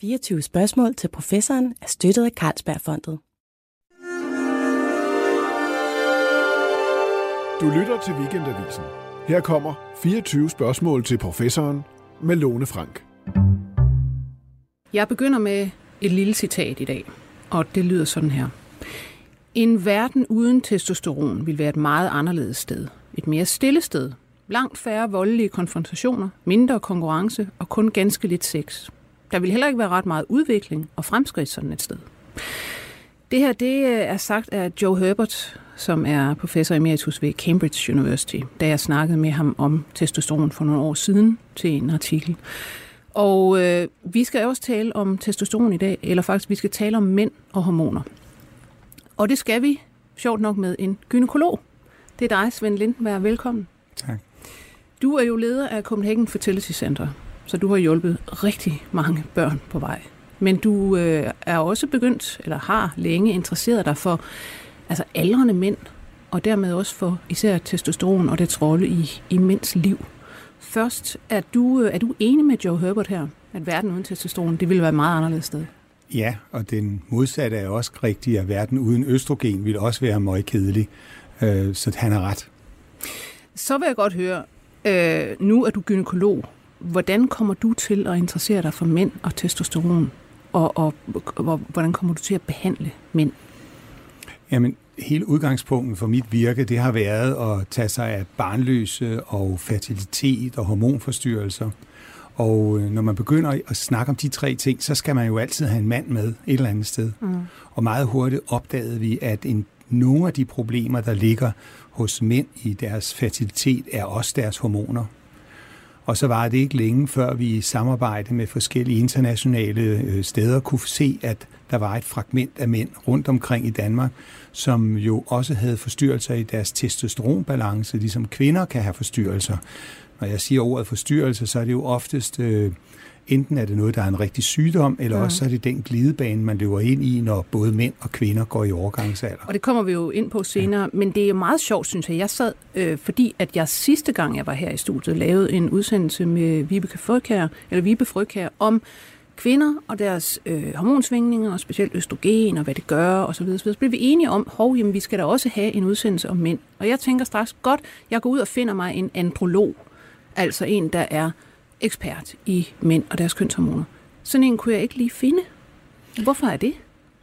24 spørgsmål til professoren er støttet af Carlsbergfondet. Du lytter til Weekendavisen. Her kommer 24 spørgsmål til professoren med Lone Frank. Jeg begynder med et lille citat i dag, og det lyder sådan her. En verden uden testosteron ville være et meget anderledes sted. Et mere stille sted. Langt færre voldelige konfrontationer, mindre konkurrence og kun ganske lidt sex. Der vil heller ikke være ret meget udvikling og fremskridt sådan et sted. Det her det er sagt af Joe Herbert, som er professor emeritus ved Cambridge University, da jeg snakkede med ham om testosteron for nogle år siden til en artikel. Og vi skal også tale om testosteron i dag, eller faktisk vi skal tale om mænd og hormoner. Og det skal vi, sjovt nok, med en gynekolog. Det er dig, Svend Lindenberg. Velkommen. Tak. Du er jo leder af Copenhagen Fertility Center, så du har hjulpet rigtig mange børn på vej. Men du er også begyndt, eller har længe interesseret dig for aldrende mænd, og dermed også for især testosteron og dets rolle i mænds liv. Først, er du enig med Joe Herbert her, at verden uden testosteron, det ville være et meget anderledes sted? Ja, og den modsatte er også rigtig, at verden uden østrogen ville også være meget kedelig. Så han har ret. Så vil jeg godt høre, nu er du gynekolog. Hvordan kommer du til at interessere dig for mænd og testosteron? Og hvordan kommer du til at behandle mænd? Jamen, hele udgangspunktet for mit virke, det har været at tage sig af barnløse og fertilitet og hormonforstyrrelser. Og når man begynder at snakke om de tre ting, så skal man jo altid have en mand med et eller andet sted. Mm. Og meget hurtigt opdagede vi, at nogle af de problemer, der ligger hos mænd i deres fertilitet, er også deres hormoner. Og så var det ikke længe, før vi i samarbejde med forskellige internationale steder kunne se, at der var et fragment af mænd rundt omkring i Danmark, som jo også havde forstyrrelser i deres testosteronbalance, ligesom kvinder kan have forstyrrelser. Når jeg siger ordet forstyrrelse, så er det jo oftest, enten er det noget, der er en rigtig sygdom, eller også er det den glidebane, man løber ind i, når både mænd og kvinder går i overgangsalder. Og det kommer vi jo ind på senere, men det er meget sjovt, synes jeg. Jeg sad, fordi at jeg sidste gang, jeg var her i studiet, lavede en udsendelse med Vibe Frygkær om kvinder og deres hormonsvingninger, og specielt østrogen og hvad det gør osv. Så blev vi enige om, jamen, vi skal da også have en udsendelse om mænd. Og jeg tænker straks, godt, jeg går ud og finder mig en androlog, altså en, der er ekspert i mænd og deres kønshormoner. Sådan en kunne jeg ikke lige finde. Hvorfor er det?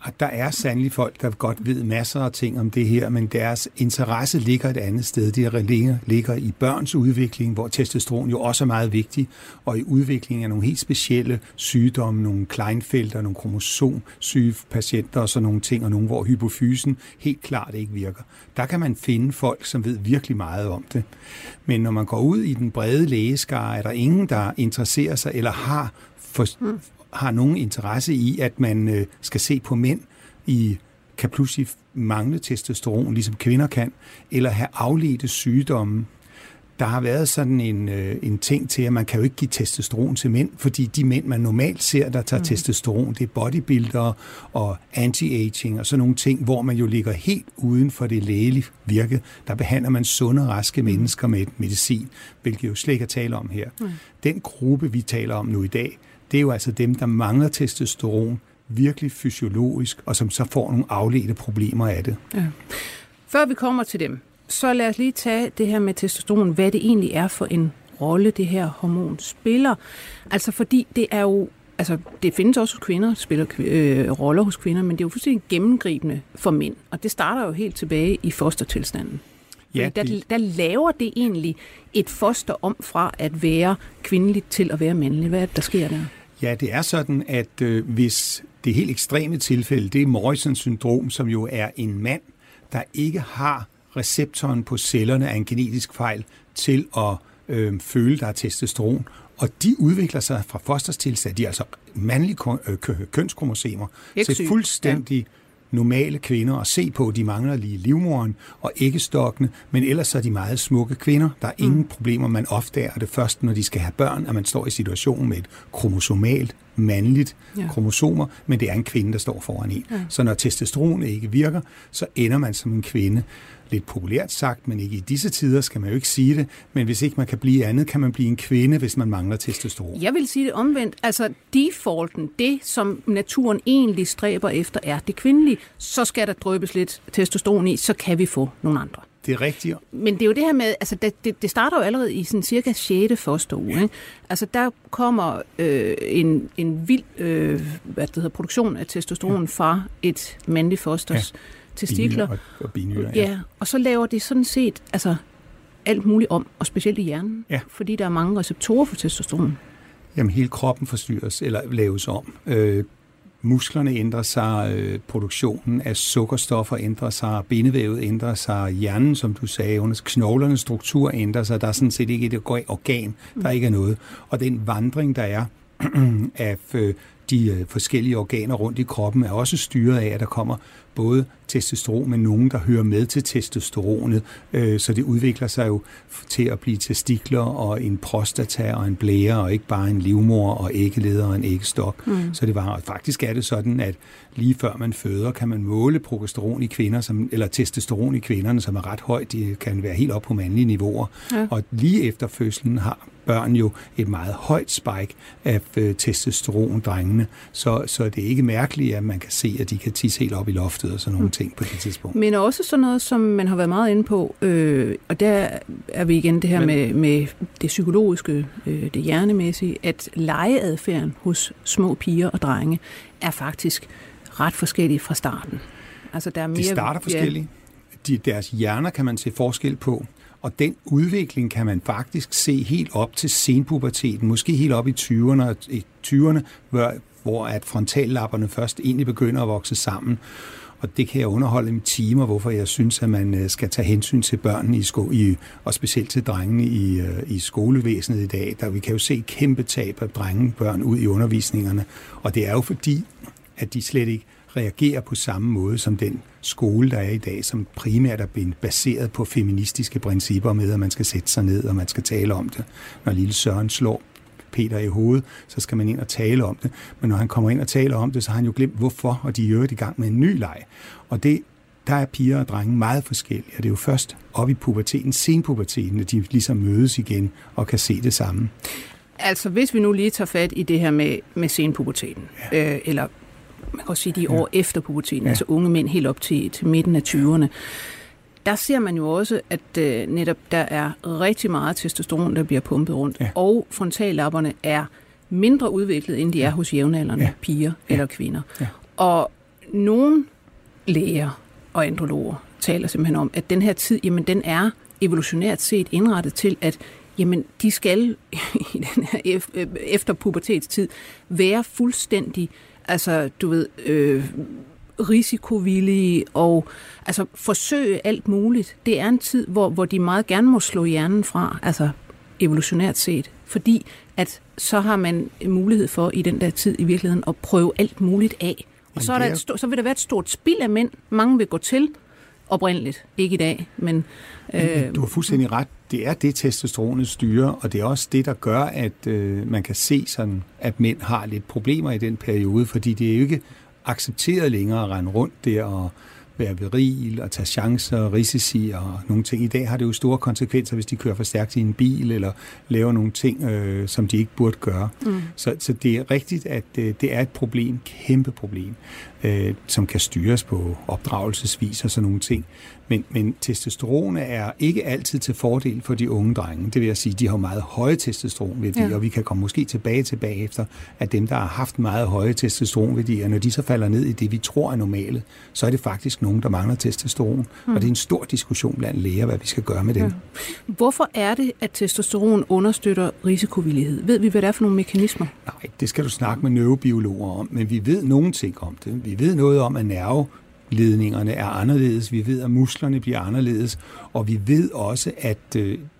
Og der er sandelig folk, der godt ved masser af ting om det her, men deres interesse ligger et andet sted. Det ligger i børns udvikling, hvor testosteron jo også er meget vigtig, og i udviklingen af nogle helt specielle sygdomme, nogle Kleinfelter, nogle kromosomsyge patienter og sådan nogle ting, og nogle, hvor hypofysen helt klart ikke virker. Der kan man finde folk, som ved virkelig meget om det. Men når man går ud i den brede lægeskare, er der ingen, der interesserer sig eller har nogen interesse i, at man skal se på mænd kan pludselig mangle testosteron, ligesom kvinder kan, eller have afledte sygdomme. Der har været sådan en ting til, at man kan jo ikke give testosteron til mænd, fordi de mænd, man normalt ser, der tager testosteron, det er bodybuildere og anti-aging og sådan nogle ting, hvor man jo ligger helt uden for det lægelige virke. Der behandler man sunde, raske mennesker med medicin, hvilket jo slet ikke er tale om her. Mm. Den gruppe, vi taler om nu i dag, det er jo altså dem, der mangler testosteron, virkelig fysiologisk, og som så får nogle afledte problemer af det. Ja. Før vi kommer til dem, så lad os lige tage det her med testosteron, hvad det egentlig er for en rolle, det her hormon spiller. Altså fordi det er jo, det findes også hos kvinder, spiller roller hos kvinder, men det er jo fuldstændig gennemgribende for mænd, og det starter jo helt tilbage i fostertilstanden. Ja, der laver det egentlig et foster om fra at være kvindeligt til at være mandligt. Hvad er det, der sker der? Ja, det er sådan, at hvis det helt ekstreme tilfælde, det er Mørsens syndrom, som jo er en mand, der ikke har receptoren på cellerne af en genetisk fejl til at føle, der er testosteron. Og de udvikler sig fra fosterstilstand, de er altså mandlige kønskromosomer, til fuldstændig normale kvinder og se på, de mangler lige livmoderen og æggestokkene, men ellers er de meget smukke kvinder. Der er ingen problemer, man opdager det først, når de skal have børn, at man står i situationen med et kromosomalt mandligt kromosomer, men det er en kvinde, der står foran en. Ja. Så når testosteron ikke virker, så ender man som en kvinde. Lidt populært sagt, men ikke i disse tider, skal man jo ikke sige det, men hvis ikke man kan blive andet, kan man blive en kvinde, hvis man mangler testosteron. Jeg vil sige det omvendt. Altså defaulten, det som naturen egentlig stræber efter, er det kvindelige. Så skal der dryppes lidt testosteron i, så kan vi få nogle andre. Det er rigtigt. Men det er jo det her med, altså det starter jo allerede i sådan cirka 6. fosteruge. Ikke? Altså der kommer en vild produktion af testosteron fra et mandligt fosters testikler. Og binyrer, ja, og så laver det sådan set altså alt muligt om, og specielt i hjernen, fordi der er mange receptorer for testosteron. Jamen hele kroppen forstyrres eller laves om. Musklerne ændrer sig, produktionen af sukkerstoffer ændrer sig, bindevævet ændrer sig, hjernen, som du sagde, under knoglernes struktur ændrer sig, der er sådan set ikke et organ, der ikke er noget. Og den vandring, der er af de forskellige organer rundt i kroppen, er også styret af, at der kommer både testosteron, men nogen, der hører med til testosteronet, så det udvikler sig jo til at blive testikler og en prostata og en blære, og ikke bare en livmor og æggeleder og en æggestok. Så det var, og faktisk er det sådan, at lige før man føder, kan man måle progesteron i kvinder, eller testosteron i kvinderne, som er ret højt, det kan være helt op på mandlige niveauer, og lige efter fødslen har børn jo et meget højt spike af testosteron-drengene, så det er ikke mærkeligt, at man kan se, at de kan tisse helt op i loftet, og sådan nogle ting på det tidspunkt. Men også sådan noget, som man har været meget inde på, og der er vi igen det her med det psykologiske, det hjernemæssige, at legeadfærden hos små piger og drenge er faktisk ret forskellig fra starten. Altså, der er mere, de starter forskelligt. Deres hjerner kan man se forskel på, og den udvikling kan man faktisk se helt op til senpuberteten, måske helt op i 20'erne, hvor at frontallapperne først egentlig begynder at vokse sammen. Og det kan jeg underholde i timer, hvorfor jeg synes, at man skal tage hensyn til børnene og specielt til drengene i skolevæsenet i dag. Der vi kan jo se kæmpe tab af drengebørn ud i undervisningerne. Og det er jo fordi, at de slet ikke reagerer på samme måde som den skole, der er i dag, som primært er baseret på feministiske principper med, at man skal sætte sig ned, og man skal tale om det, når lille Søren slår Peter i hovedet, så skal man ind og tale om det. Men når han kommer ind og taler om det, så har han jo glemt hvorfor, og de er jo i gang med en ny leg. Og der er piger og drenge meget forskellige, og det er jo først op i puberteten, senpuberteten, at de ligesom mødes igen og kan se det samme. Altså hvis vi nu lige tager fat i det her med senpuberteten, eller man kan også sige de år efter puberteten, altså unge mænd helt op til midten af 20'erne, der ser man jo også, at netop der er rigtig meget testosteron, der bliver pumpet rundt, og frontallapperne er mindre udviklet, end de er hos jævnaldrende piger eller kvinder. Ja. Og nogle læger og androloger taler simpelthen om, at den her tid, jamen den er evolutionært set indrettet til, at jamen de skal i den her efter pubertetstid være fuldstændig, altså du ved, risikovillige og altså forsøge alt muligt. Det er en tid, hvor de meget gerne må slå hjernen fra, altså evolutionært set, fordi at så har man mulighed for i den der tid i virkeligheden at prøve alt muligt af. Og så, så vil der være et stort spild af mænd. Mange vil gå til oprindeligt. Ikke i dag, men... Du har fuldstændig ret. Det er det, testosteronet styrer, og det er også det, der gør, at man kan se sådan, at mænd har lidt problemer i den periode, fordi det er jo ikke accepteret længere at rende rundt der og være viril og tage chancer og risici og nogle ting. I dag har det jo store konsekvenser, hvis de kører for stærkt i en bil eller laver nogle ting, som de ikke burde gøre. Så det er rigtigt, at det er et problem, kæmpe problem, som kan styres på opdragelsesvis og sådan nogle ting. Men testosteron er ikke altid til fordel for de unge drenge. Det vil jeg sige, de har meget høje testosteronværdier, og vi kan komme måske tilbage efter, at dem, der har haft meget høje testosteronværdier, når de så falder ned i det, vi tror er normale, så er det faktisk nogen, der mangler testosteron. Og det er en stor diskussion blandt læger, hvad vi skal gøre med dem. Ja. Hvorfor er det, at testosteron understøtter risikovillighed? Ved vi, hvad det er for nogle mekanismer? Nej, det skal du snakke med neurobiologer om, men vi ved nogle ting om det. Vi ved noget om, at nerveledningerne er anderledes, vi ved, at musklerne bliver anderledes, og vi ved også, at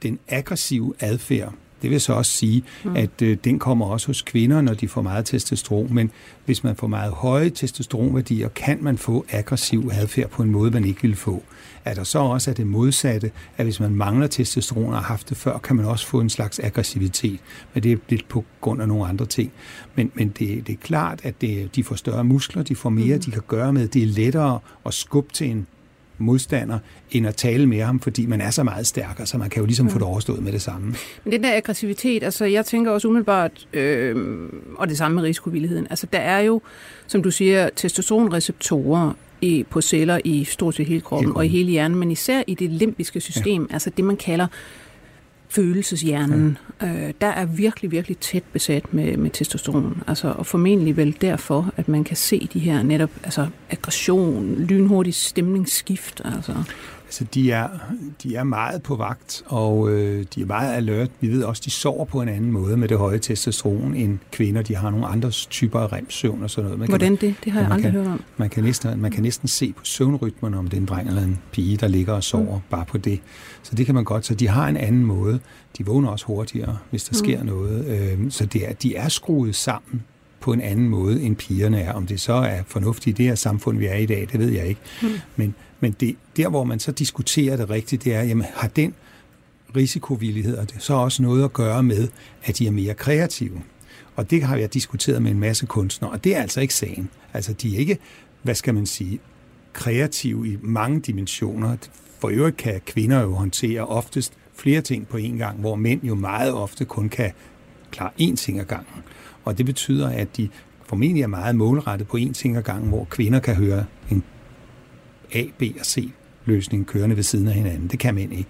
den aggressive adfærd, Det vil så også sige, at den kommer også hos kvinder, når de får meget testosteron, men hvis man får meget høje testosteronværdier, kan man få aggressiv adfærd på en måde, man ikke vil få. Er der så også det modsatte, at hvis man mangler testosteron og har haft det før, kan man også få en slags aggressivitet, men det er lidt på grund af nogle andre ting. Men det er klart, at de får større muskler, de får mere, de kan gøre med. Det er lettere at skubbe til en modstander, end at tale med ham, fordi man er så meget stærkere, så man kan jo ligesom få det overstået med det samme. Men den der aggressivitet, altså jeg tænker også umiddelbart, og det samme med risikovilligheden, altså der er jo, som du siger, testosteronreceptorer på celler i stort set hele kroppen og i hele hjernen, men især i det limbiske system, altså det man kalder følelseshjernen, der er virkelig, virkelig tæt besat med testosteron. Altså, og formentlig vel derfor, at man kan se de her netop altså, aggression, lynhurtig stemningsskift. Altså de er meget på vagt, og de er meget alert. Vi ved også, de sover på en anden måde med det høje testosteron end kvinder. De har nogle andre typer af remsøvn og sådan noget. Hvordan det? Det har jeg aldrig hørt om. Man kan næsten se på søvnrytmen, om det er en dreng eller en pige, der ligger og sover bare på det. Så det kan man godt. Så de har en anden måde. De vågner også hurtigere, hvis der sker noget. Så de er skruet sammen på en anden måde, end pigerne er. Om det så er fornuftigt i det her samfund, vi er i dag, det ved jeg ikke. Men det, der, hvor man så diskuterer det rigtigt, det er, jamen, har den risikovillighed, og det så også noget at gøre med, at de er mere kreative. Og det har jeg diskuteret med en masse kunstnere, og det er altså ikke sagen. Altså, de er ikke, hvad skal man sige, kreative i mange dimensioner. For øvrigt kan kvinder jo håndtere oftest flere ting på én gang, hvor mænd jo meget ofte kun kan klare én ting ad gangen. Og det betyder, at de formentlig er meget målrettet på én ting ad gangen, hvor kvinder kan høre en A, B og C-løsning kørende ved siden af hinanden. Det kan man ikke.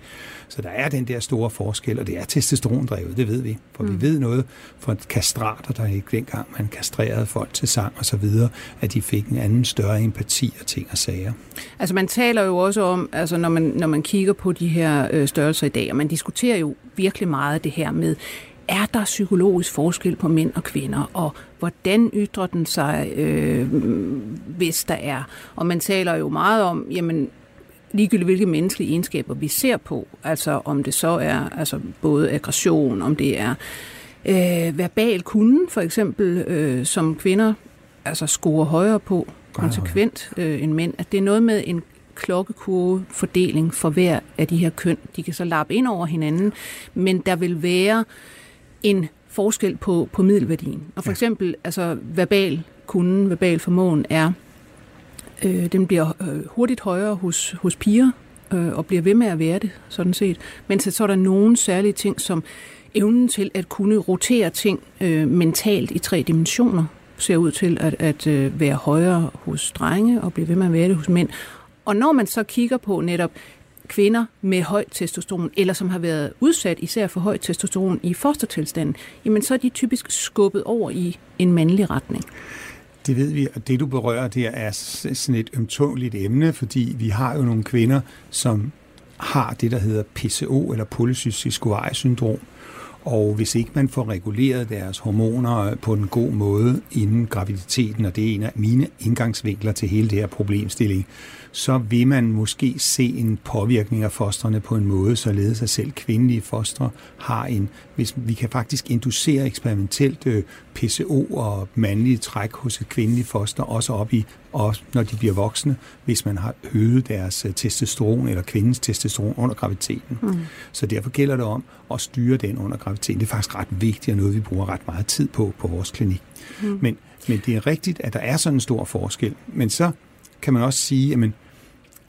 Så der er den der store forskel, og det er testosterondrevet, det ved vi. For vi ved noget fra kastrater, der ikke dengang man kastrerede folk til sang og så videre, at de fik en anden større empati og ting og sager. Altså man taler jo også om, altså når man kigger på de her størrelser i dag, og man diskuterer jo virkelig meget det her med, er der psykologisk forskel på mænd og kvinder, og hvordan ytrer den sig, hvis der er? Og man taler jo meget om, jamen, ligegyldigt hvilke menneskelige egenskaber vi ser på, altså om det så er altså, både aggression, om det er verbal kunnen, for eksempel, som kvinder altså, scorer højere på konsekvent end mænd, at det er noget med en klokkekurvefordeling for hver af de her køn. De kan så lappe ind over hinanden, men der vil være en forskel på middelværdien. Og for eksempel, altså verbal formåen er, den bliver hurtigt højere hos piger, og bliver ved med at være det, sådan set. Men så er der nogle særlige ting, som evnen til at kunne rotere ting mentalt i 3 dimensioner, ser ud til at være højere hos drenge, og bliver ved med at være det hos mænd. Og når man så kigger på netop kvinder med højt testosteron, eller som har været udsat især for højt testosteron i fostertilstanden, jamen så er de typisk skubbet over i en mandlig retning. Det ved vi, og det du berører der er sådan et ømtåligt emne, fordi vi har jo nogle kvinder, som har det, der hedder PCO, eller polycystisk ovariesyndrom, og hvis ikke man får reguleret deres hormoner på en god måde inden graviditeten, og det er en af mine indgangsvinkler til hele det her problemstilling, så vil man måske se en påvirkning af fosterne på en måde, således at selv kvindelige fostre har en... Hvis vi kan faktisk inducere eksperimentelt PCO og mandlige træk hos et kvindeligt foster, også op i, også når de bliver voksne, hvis man har øget deres testosteron eller kvindens testosteron under graviditeten. Så derfor gælder det om at styre den under graviditeten. Det er faktisk ret vigtigt, og noget, vi bruger ret meget tid på vores klinik. Men det er rigtigt, at der er sådan en stor forskel. Men så kan man også sige, jamen,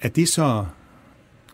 er det så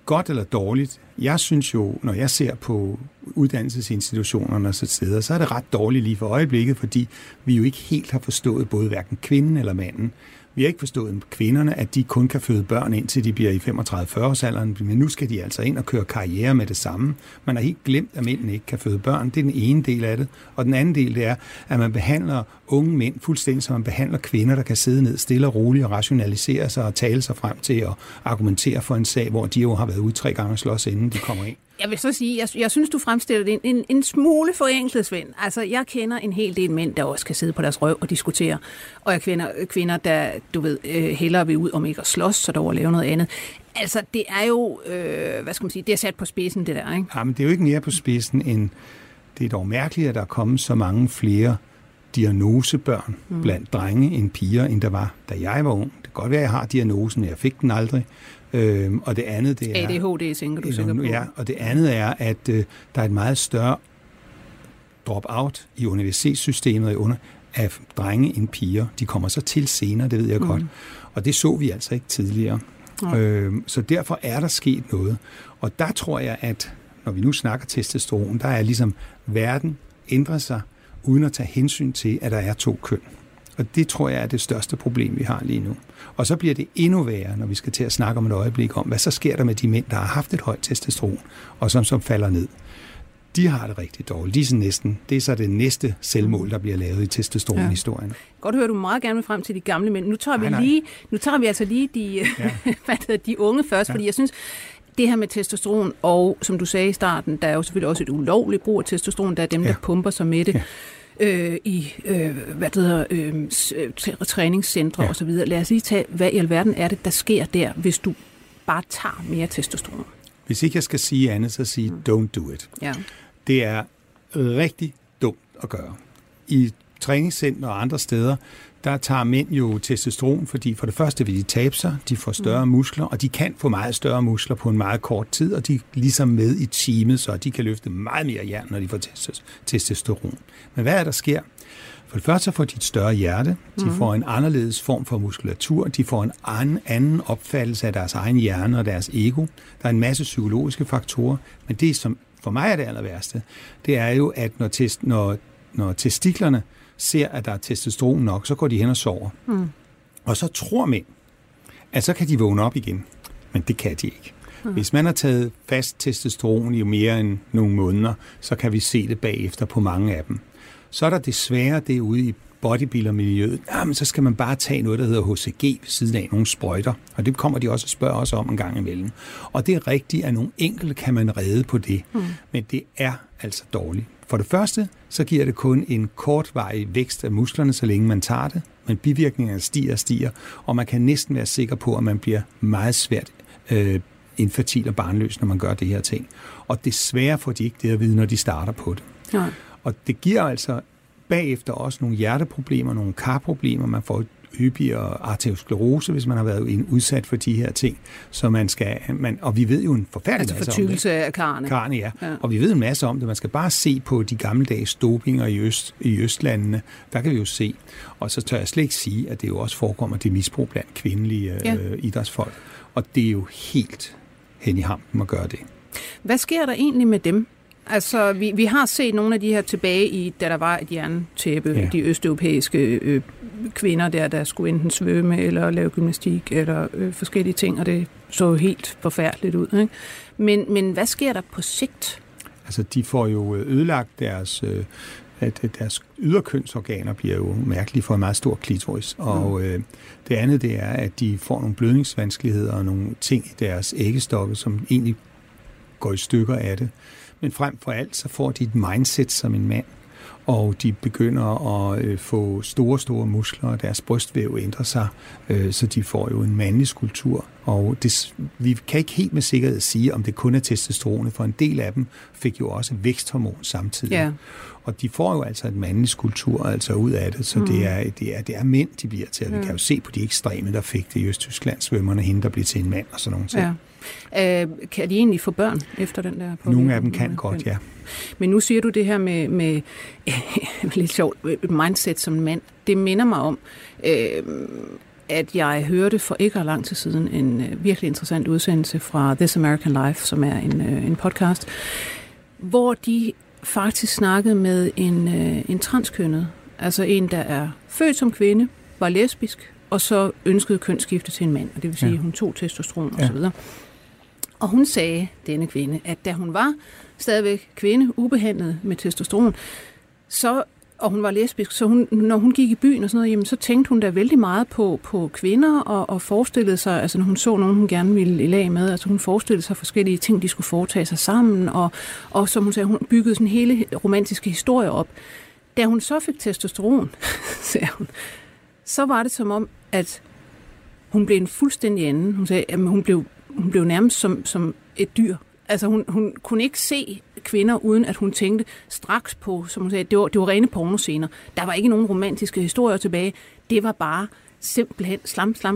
godt eller dårligt? Jeg synes jo, når jeg ser på uddannelsesinstitutionerne og steder, så er det ret dårligt lige for øjeblikket, fordi vi jo ikke helt har forstået både hverken kvinden eller manden. Vi har ikke forstået kvinderne, at de kun kan føde børn, indtil de bliver i 35-40-årsalderen, men nu skal de altså ind og køre karriere med det samme. Man har helt glemt, at mændene ikke kan føde børn. Det er den ene del af det. Og den anden del, det er, at man behandler unge mænd fuldstændig, som man behandler kvinder, der kan sidde ned stille og roligt og rationalisere sig og tale sig frem til og argumentere for en sag, hvor de jo har været ude 3 gange og slås, inden de kommer ind. Jeg vil så sige, jeg synes, du fremstiller det en smule forenklet, Svend. Altså, jeg kender en hel del mænd, der også kan sidde på deres røv og diskutere. Og jeg kender kvinder, der, du ved, hellere vil ud om ikke at slås, så dog at lave noget andet. Altså, det er jo, hvad skal man sige, det er sat på spidsen, det der, ikke? Jamen, det er jo ikke mere på spidsen end... Det er dog mærkeligt, at der er kommet så mange flere diagnosebørn blandt drenge end piger, end der var, da jeg var ung. Det kan godt være, at jeg har diagnosen, jeg fik den aldrig. Og det andet, det er... ADHD, tænker du sikkert på. Ja, og det andet er, at der er et meget større drop-out i universitetssystemet af drenge end piger. De kommer så til senere, det ved jeg godt. Og det så vi altså ikke tidligere. Så derfor er der sket noget. Og der tror jeg, at når vi nu snakker testosteron, der er ligesom verden ændrer sig, uden at tage hensyn til, at der er to køn. Og det tror jeg er det største problem, vi har lige nu. Og så bliver det endnu værre, når vi skal til at snakke om et øjeblik om, hvad så sker der med de mænd, der har haft et højt testosteron, og som falder ned. De har det rigtig dårligt. Det er så det næste selvmål, der bliver lavet i testosteronhistorien. Ja. Godt hører du meget gerne frem til de gamle mænd. Nu tager vi altså lige de, de unge først, fordi jeg synes, det her med testosteron, og som du sagde i starten, der er jo selvfølgelig også et ulovligt brug af testosteron, der er dem, der pumper sig med det træningscentre osv. Lad os lige tage, hvad i alverden er det, der sker der, hvis du bare tager mere testosteron? Hvis ikke jeg skal sige andet, så sige, don't do it. Ja. Det er rigtig dumt at gøre. I træningscenter og andre steder, der tager mænd jo testosteron, fordi for det første vil de tabe sig, de får større muskler, og de kan få meget større muskler på en meget kort tid, og de er ligesom med i teamet, så de kan løfte meget mere jern, når de får testosteron. Men hvad er der sker? For det første får de et større hjerte, de får en anderledes form for muskulatur, de får en anden opfattelse af deres egen hjerne og deres ego. Der er en masse psykologiske faktorer, men det, som for mig er det aller værste, det er jo, at når testiklerne ser, at der er testosteron nok, så går de hen og sover. Og så tror mænd, at så kan de vågne op igen. Men det kan de ikke. Hvis man har taget fast testosteron i mere end nogle måneder, så kan vi se det bagefter på mange af dem. Så er der desværre det ude i bodybuildermiljøet. Jamen, så skal man bare tage noget, der hedder HCG ved siden af nogle sprøjter. Og det kommer de også og spørger os om en gang imellem. Og det er rigtigt, at nogle enkelte kan man redde på det. Men det er altså dårligt. For det første, så giver det kun en kortvarig vækst af musklerne, så længe man tager det. Men bivirkningerne stiger og stiger, og man kan næsten være sikker på, at man bliver meget svært infertil og barnløs, når man gør det her ting. Og desværre får de ikke det at vide, når de starter på det. Nej. Og det giver altså bagefter også nogle hjerteproblemer, nogle karproblemer. Man får hyppigere arteriosklerose, hvis man har været udsat for de her ting. Så man skal... og vi ved jo en forfærdelig masse om det. Altså fortykkelse af karrene. Karrene, ja. Og vi ved en masse om det. Man skal bare se på de gammeldags dopinger i østlandene. Der kan vi jo se. Og så tør jeg slet ikke sige, at det jo også forekommer det misbrug blandt kvindelige idrætsfolk. Og det er jo helt hen i hampen at gøre det. Hvad sker der egentlig med dem? Altså, vi har set nogle af de her tilbage i, da der var et jerntæppe, de østeuropæiske kvinder der skulle enten svømme eller lave gymnastik eller forskellige ting, og det så helt forfærdeligt ud. Ikke? Men hvad sker der på sigt? Altså, de får jo ødelagt deres yderkønsorganer bliver jo mærkeligt for en meget stor klitoris. Og det andet, det er, at de får nogle blødningsvanskeligheder og nogle ting i deres æggestokke, som egentlig går i stykker af det. Men frem for alt, så får de et mindset som en mand, og de begynder at få store, store muskler, og deres brystvæv ændrer sig, så de får jo en mandlig skulptur. Og det, vi kan ikke helt med sikkerhed sige, om det kun er testosteronet, for en del af dem fik jo også væksthormon samtidig. Yeah. Og de får jo altså et mandlig skulptur altså ud af det, så det er mænd, de bliver til. Og vi kan jo se på de ekstreme, der fik det i Østtyskland, svømmerne, hende, der blev til en mand og sådan nogle ting. Yeah. Kan de egentlig få børn efter den der påvirkning? Nogle af dem kan godt, ja. Men nu siger du det her med lidt sjovt mindset som mand. Det minder mig om, at jeg hørte for ikke lang tid siden en virkelig interessant udsendelse fra This American Life, som er en podcast, hvor de faktisk snakkede med en transkønnet. Altså en, der er født som kvinde, var lesbisk, og så ønskede kønsskifte til en mand. Og det vil sige, at hun tog testosteron og så videre. Og hun sagde, denne kvinde, at da hun var stadigvæk kvinde, ubehandlet med testosteron, og hun var lesbisk, så hun, når hun gik i byen og sådan noget, jamen, så tænkte hun da vældig meget på kvinder og forestillede sig, altså når hun så nogen, hun gerne ville i lag med, altså hun forestillede sig forskellige ting, de skulle foretage sig sammen, og som hun sagde, hun byggede sådan hele romantiske historie op. Da hun så fik testosteron, sagde hun, så var det som om, at hun blev en fuldstændig anden. Hun sagde, at hun blev nærmest som et dyr. Altså hun kunne ikke se kvinder, uden at hun tænkte straks på, som hun sagde, det var rene pornoscener. Der var ikke nogen romantiske historier tilbage. Det var bare simpelthen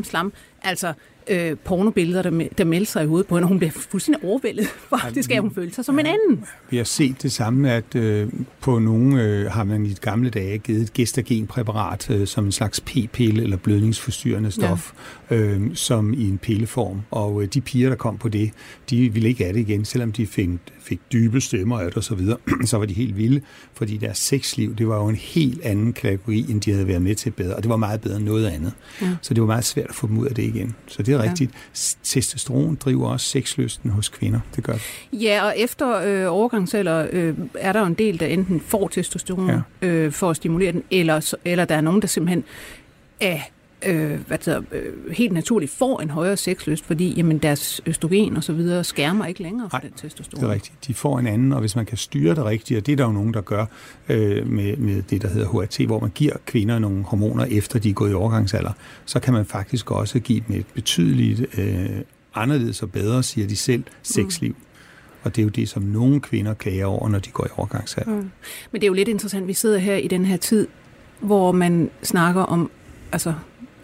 slam. Altså pornobilleder, der meldte sig i hovedet på hende, og hun blev fuldstændig overvældet. Faktisk er hun følte sig som en anden. Vi har set det samme, at på nogle har man i de gamle dage givet et gestagenpræparat som en slags p-pille eller blødningsforstyrrende stof, som i en pilleform. Og de piger, der kom på det, de ville ikke af det igen, selvom de fik dybe stemmer og så videre. Så var de helt vilde, fordi deres sexliv, det var jo en helt anden kategori, end de havde været med til bedre. Og det var meget bedre end noget andet. Ja. Så det var meget svært at få dem ud af det igen. Så det rigtigt. Testosteron driver også sexlysten hos kvinder. Det gør det. Ja, og efter overgangsceller er der en del, der enten får testosteron for at stimulere den, eller der er nogen, der simpelthen af helt naturligt får en højere sexlyst, fordi jamen, deres østrogen og så videre skærmer ikke længere fra den testosteron. Det er rigtigt. De får en anden, og hvis man kan styre det rigtigt, og det er der jo nogen, der gør med det, der hedder HT, hvor man giver kvinder nogle hormoner, efter de er gået i overgangsalder, så kan man faktisk også give dem et betydeligt anderledes og bedre, siger de selv, sexliv. Og det er jo det, som nogle kvinder klager over, når de går i overgangsalder. Mm. Men det er jo lidt interessant, vi sidder her i den her tid, hvor man snakker om altså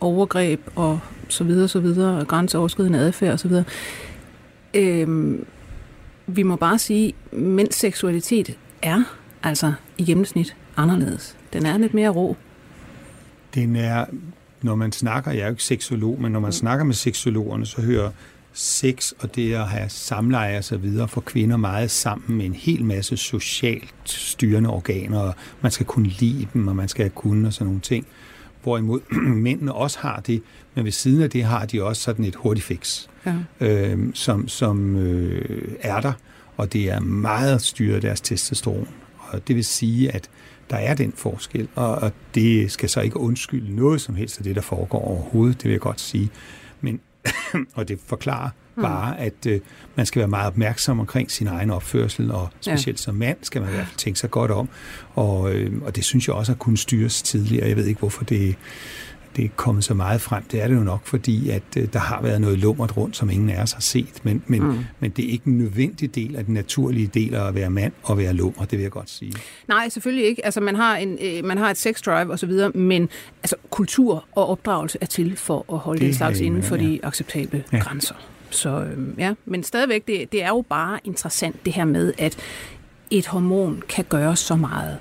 overgreb og så videre, og grænseoverskridende adfærd og så videre. Vi må bare sige, mænds seksualitet er altså i gennemsnit anderledes. Den er lidt mere rå. Den er, når man snakker, jeg er jo ikke seksolog, men når man snakker med seksologerne, så hører sex og det at have samleje og så videre for kvinder meget sammen med en hel masse socialt styrende organer, og man skal kunne lide dem, og man skal kunne og sådan nogle ting. Hvorimod mændene også har det, men ved siden af det har de også sådan et hurtigt fix, som er der, og det er meget styret af deres testosteron. Og det vil sige, at der er den forskel, og det skal så ikke undskylde noget som helst af det, der foregår overhovedet, det vil jeg godt sige. Men, og det forklarer bare, at man skal være meget opmærksom omkring sin egen opførsel, og specielt som mand skal man i hvert fald tænke sig godt om. Og det synes jeg også har kunnet styres tidligere. Jeg ved ikke, hvorfor det er kommet så meget frem. Det er det jo nok, fordi at der har været noget lummert rundt, som ingen af os har set. Men det er ikke en nødvendig del af den naturlige del af at være mand og være lummer, det vil jeg godt sige. Nej, selvfølgelig ikke. Altså, man har et sex drive og så videre, men altså, kultur og opdragelse er til for at holde det slags inden for de acceptable grænser. Så men stadigvæk, det er jo bare interessant det her med, at et hormon kan gøre så meget.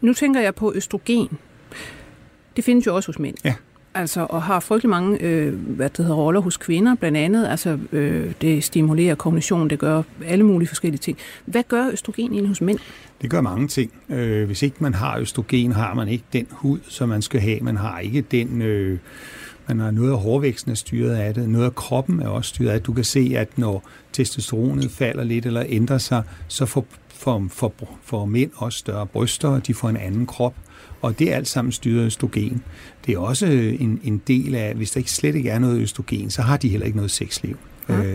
Nu tænker jeg på østrogen. Det findes jo også hos mænd. Ja. Altså, og har frygtelig mange roller hos kvinder, blandt andet. Altså, det stimulerer kognition, det gør alle mulige forskellige ting. Hvad gør østrogen inde hos mænd? Det gør mange ting. Hvis ikke man har østrogen, har man ikke den hud, som man skal have. Man har ikke den... Man har noget af hårvæksten er styret af det, noget af kroppen er også styret af det. Du kan se, at når testosteronet falder lidt eller ændrer sig, så får mænd også større bryster, og de får en anden krop. Og det er alt sammen styret af østrogen. Det er også en del af, hvis der ikke slet ikke er noget østrogen, så har de heller ikke noget sexliv.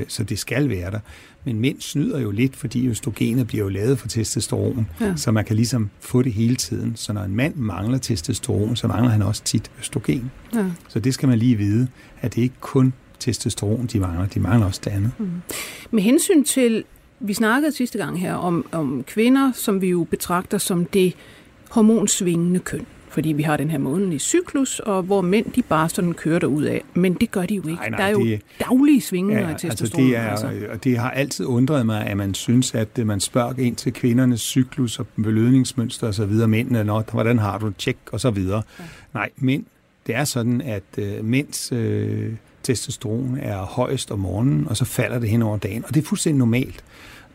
Så det skal være der. Men mænd snyder jo lidt, fordi østrogenet bliver jo lavet for testosteron, så man kan ligesom få det hele tiden. Så når en mand mangler testosteron, så mangler han også tit østrogen. Ja. Så det skal man lige vide, at det ikke kun testosteron, de mangler også det andet. Mm. Med hensyn til, vi snakkede sidste gang her om kvinder, som vi jo betragter som det hormonsvingende køn. Fordi vi har den her månedlige cyklus, og hvor mænd de bare sådan kører derudad. Men det gør de jo ikke. Nej, der er jo daglige svingninger i testosteron. Og det har altid undret mig, at man synes, at man spørger ind til kvindernes cyklus og belødningsmønster osv. Mændene, hvordan har du tjek osv. Ja. Nej, mænd, det er sådan, at mænds testosteron er højest om morgenen, og så falder det hen over dagen. Og det er fuldstændig normalt.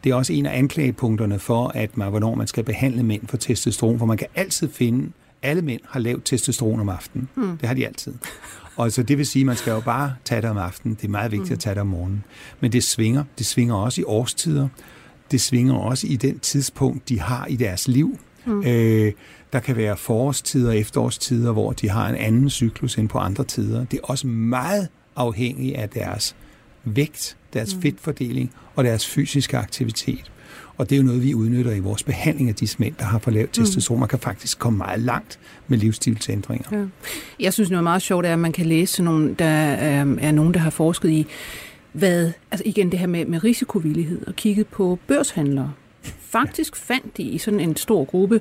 Det er også en af anklagepunkterne for, at hvornår man skal behandle mænd for testosteron, for man kan altid finde. Alle mænd har lavt testosteron om aftenen. Mm. Det har de altid. Og så det vil sige, at man skal jo bare tage det om aftenen. Det er meget vigtigt at tage det om morgenen. Men det svinger. Det svinger også i årstider. Det svinger også i den tidspunkt, de har i deres liv. Mm. Der kan være forårstider og efterårstider, hvor de har en anden cyklus end på andre tider. Det er også meget afhængigt af deres vægt, deres fedtfordeling og deres fysiske aktivitet. Og det er jo noget, vi udnytter i vores behandling af disse mænd, der har for lavt testosteron. Man kan faktisk komme meget langt med livsstilsændringer. Ja. Jeg synes, noget meget sjovt er, at man kan læse, der er nogen, der har forsket i, hvad, altså igen det her med risikovillighed, og kigget på børshandlere. Faktisk fandt de i sådan en stor gruppe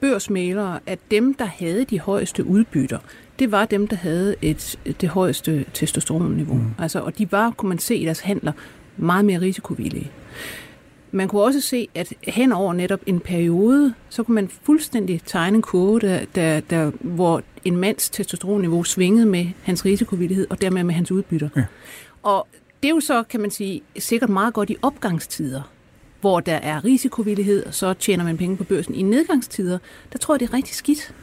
børsmælere, at dem, der havde de højeste udbytter, det var dem, der havde det højeste testosteronniveau. Mm. Altså, og de var, kunne man se i deres handler, meget mere risikovillige. Man kunne også se, at hen over netop en periode, så kunne man fuldstændig tegne en kurve, hvor en mands testosteronniveau svingede med hans risikovillighed, og dermed med hans udbytter. Ja. Og det er jo så, kan man sige, sikkert meget godt i opgangstider, hvor der er risikovillighed, og så tjener man penge på børsen. I nedgangstider, der tror jeg, det er rigtig skidt,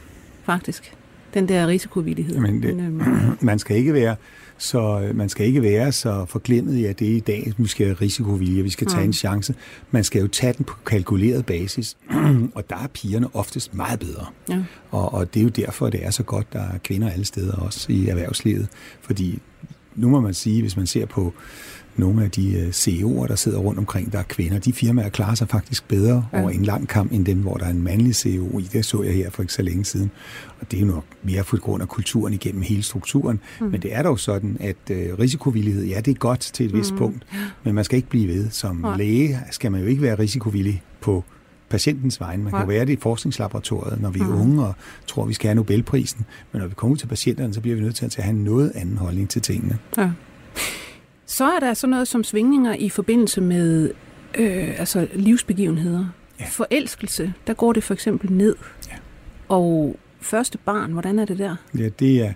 faktisk, den der risikovillighed. Men man skal ikke være så forglemmet i, at det er i dag, vi skal have risikovilje, vi skal tage en chance. Man skal jo tage den på kalkuleret basis, og der er pigerne oftest meget bedre. Ja. Og det er jo derfor, det er så godt, der er kvinder alle steder, også i erhvervslivet. Fordi nu må man sige, hvis man ser på nogle af de CEO'er, der sidder rundt omkring, der er kvinder. De firmaer klarer sig faktisk bedre over en lang kamp, end den, hvor der er en mandlig CEO i. Det så jeg her for ikke så længe siden. Og det er jo nok mere på grund af kulturen igennem hele strukturen. Mm. Men det er dog sådan, at risikovillighed, ja, det er godt til et vist punkt, men man skal ikke blive ved. Som læge skal man jo ikke være risikovillig på patientens vegne. Man kan være det i forskningslaboratoriet, når vi er unge og tror, vi skal have Nobelprisen. Men når vi kommer til patienterne, så bliver vi nødt til at have noget anden holdning til tingene. Ja. Så er der sådan noget som svingninger i forbindelse med altså livsbegivenheder. Ja. Forelskelse, der går det for eksempel ned. Ja. Og første barn, hvordan er det der? Ja, det er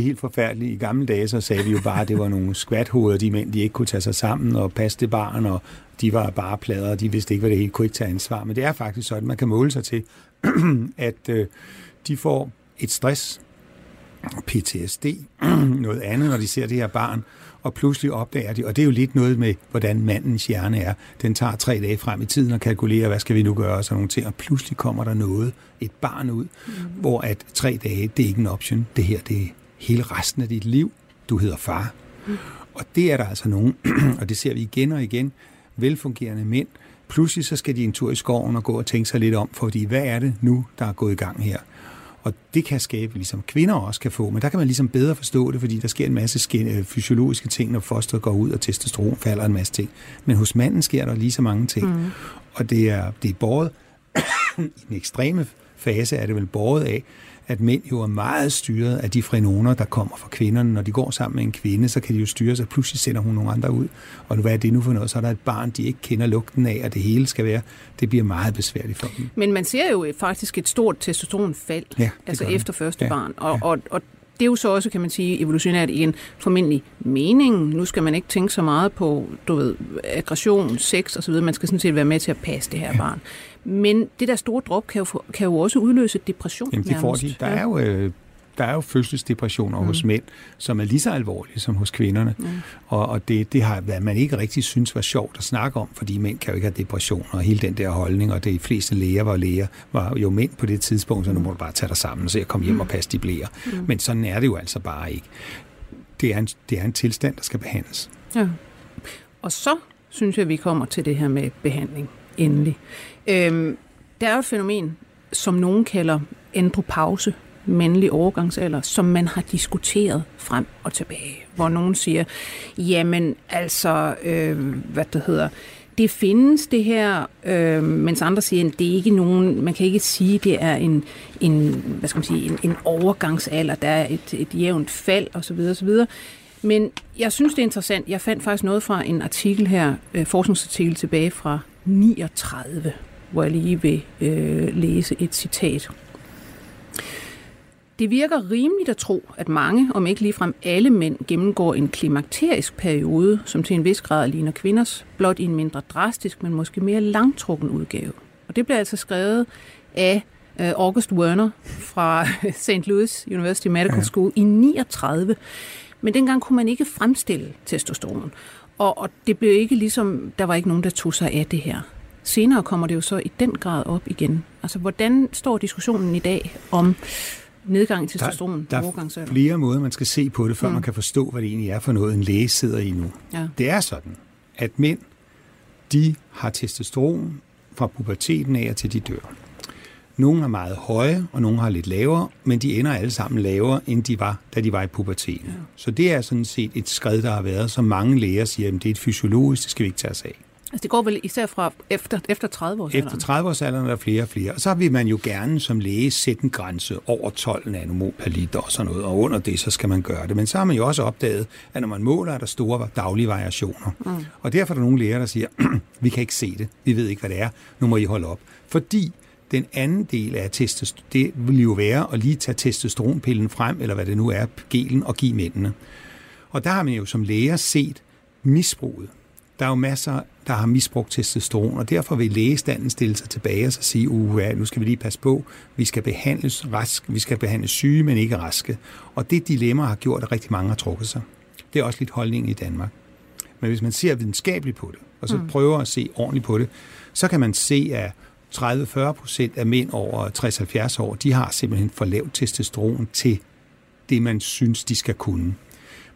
helt forfærdeligt. I gamle dage så sagde vi jo bare, at det var nogle skvathoveder, de mænd, de ikke kunne tage sig sammen og passe det barn, og de var bare plader, og de vidste ikke, hvad det hele kunne ikke tage ansvar. Men det er faktisk sådan, man kan måle sig til, at de får et stress, PTSD, noget andet, når de ser det her barn, og pludselig opdager de, og det er jo lidt noget med, hvordan mandens hjerne er. Den tager 3 dage frem i tiden og kalkulerer, hvad skal vi nu gøre, og sådan nogle ting, og pludselig kommer der noget, et barn ud, hvor at 3 dage, det er ikke en option, det her, det er hele resten af dit liv, du hedder far. Og det er der altså nogen, og det ser vi igen og igen, velfungerende mænd, pludselig så skal de en tur i skoven og gå og tænke sig lidt om, fordi hvad er det nu, der er gået i gang her? Og det kan skabe, ligesom kvinder også kan få, men der kan man ligesom bedre forstå det, fordi der sker en masse fysiologiske ting, når fosteret går ud, og testosteron falder en masse ting. Men hos manden sker der lige så mange ting. Mm. Og det er båret, i den ekstreme fase er det vel båret af, at mænd jo er meget styret af de frenoner, der kommer fra kvinderne. Når de går sammen med en kvinde, så kan de jo styre sig, pludselig sender hun nogle andre ud. Og hvad er det nu for noget? Så er der et barn, de ikke kender lugten af, og det hele skal være. Det bliver meget besværligt for dem. Men man ser jo faktisk et stort testosteronfald, ja, altså efter første barn. Og det er jo så også, kan man sige, evolutionært i en formentlig mening. Nu skal man ikke tænke så meget på, aggression, sex osv. Man skal sådan set være med til at passe det her barn. Men det der store drop kan jo også udløse depression. Jamen, der er jo fødselsdepressioner hos mænd, som er lige så alvorlige som hos kvinderne. Mm. Og det har man ikke rigtig synes var sjovt at snakke om, fordi mænd kan jo ikke have depressioner og hele den der holdning, og de fleste læger var jo mænd på det tidspunkt, så nu må du bare tage dig sammen, så jeg kom hjem og passe de blæer. Mm. Men sådan er det jo altså bare ikke. Det er en tilstand, der skal behandles. Ja. Og så synes jeg, vi kommer til det her med behandling. Endelig. Der er jo et fænomen, som nogen kalder andropause, mandlig overgangsalder, som man har diskuteret frem og tilbage. Hvor nogen siger, jamen altså, det findes det her, mens andre siger, at det er ikke nogen, man kan ikke sige, det er en overgangsalder, der er et jævnt fald osv. osv. Men jeg synes, det er interessant. Jeg fandt faktisk noget fra en artikel her, forskningsartikel tilbage fra 39, hvor jeg lige vil læse et citat. Det virker rimeligt at tro, at mange, om ikke ligefrem alle mænd, gennemgår en klimakterisk periode, som til en vis grad ligner kvinders, blot i en mindre drastisk, men måske mere langtrukken udgave. Og det bliver altså skrevet af August Werner fra St. Louis University Medical School i 39. Men dengang kunne man ikke fremstille testosteron. Og det blev ikke ligesom, der var ikke nogen, der tog sig af det her. Senere kommer det jo så i den grad op igen. Altså, hvordan står diskussionen i dag om nedgang til testosteron? Der er flere måder, man skal se på det, før man kan forstå, hvad det egentlig er for noget, en læge sidder i nu. Ja. Det er sådan, at mænd, de har testosteron fra puberteten af og til de dør. Nogle har meget høje, og nogle har lidt lavere, men de ender alle sammen lavere, end de var, da de var i puberteten. Ja. Så det er sådan set et skridt, der har været, som mange læger siger, at det er et fysiologisk, det skal vi ikke tage os af. Altså det går vel især fra efter 30-årsalderen? Efter 30-årsalderen er der flere og flere. Og så vil man jo gerne som læge sætte en grænse over 12 nanomol per liter og sådan noget, og under det, så skal man gøre det. Men så har man jo også opdaget, at når man måler, er der store daglige variationer. Mm. Og derfor er der nogle læger, der siger, vi kan ikke se det, vi ved ikke, hvad det er, nu må I holde op. Fordi den anden del af testosteron, det vil jo være at lige tage testosteronpillen frem, eller hvad det nu er, gelen, og give mændene. Og der har man jo som læger set misbruget. Der er jo masser, der har misbrugt testosteron, og derfor vil lægestanden stille sig tilbage og så sige, nu skal vi lige passe på, vi skal behandles rask, vi skal behandles syge, men ikke raske. Og det dilemma har gjort, at rigtig mange har trukket sig. Det er også lidt holdningen i Danmark. Men hvis man ser videnskabeligt på det, og så prøver at se ordentligt på det, så kan man se, at 30-40% af mænd over 60-70 år, de har simpelthen for lavt testosteron til det, man synes, de skal kunne.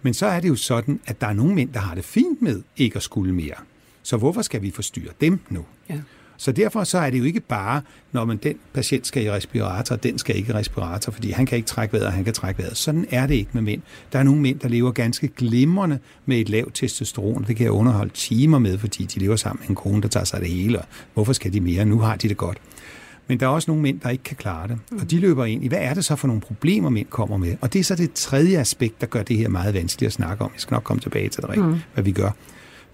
Men så er det jo sådan, at der er nogle mænd, der har det fint med ikke at skulle mere. Så hvorfor skal vi forstyrre dem nu? Ja. Så derfor så er det jo ikke bare, når man den patient skal i respirator, den skal ikke i respirator, fordi han kan ikke trække vejret, og han kan trække vejret. Sådan er det ikke med mænd. Der er nogle mænd, der lever ganske glimrende med et lavt testosteron. Det kan jeg underholde timer med, fordi de lever sammen med en kone, der tager sig af det hele. Og hvorfor skal de mere? Nu har de det godt. Men der er også nogle mænd, der ikke kan klare det. Og de løber ind i, hvad er det så for nogle problemer, mænd kommer med? Og det er så det tredje aspekt, der gør det her meget vanskeligt at snakke om. Jeg skal nok komme tilbage til det, hvad vi gør.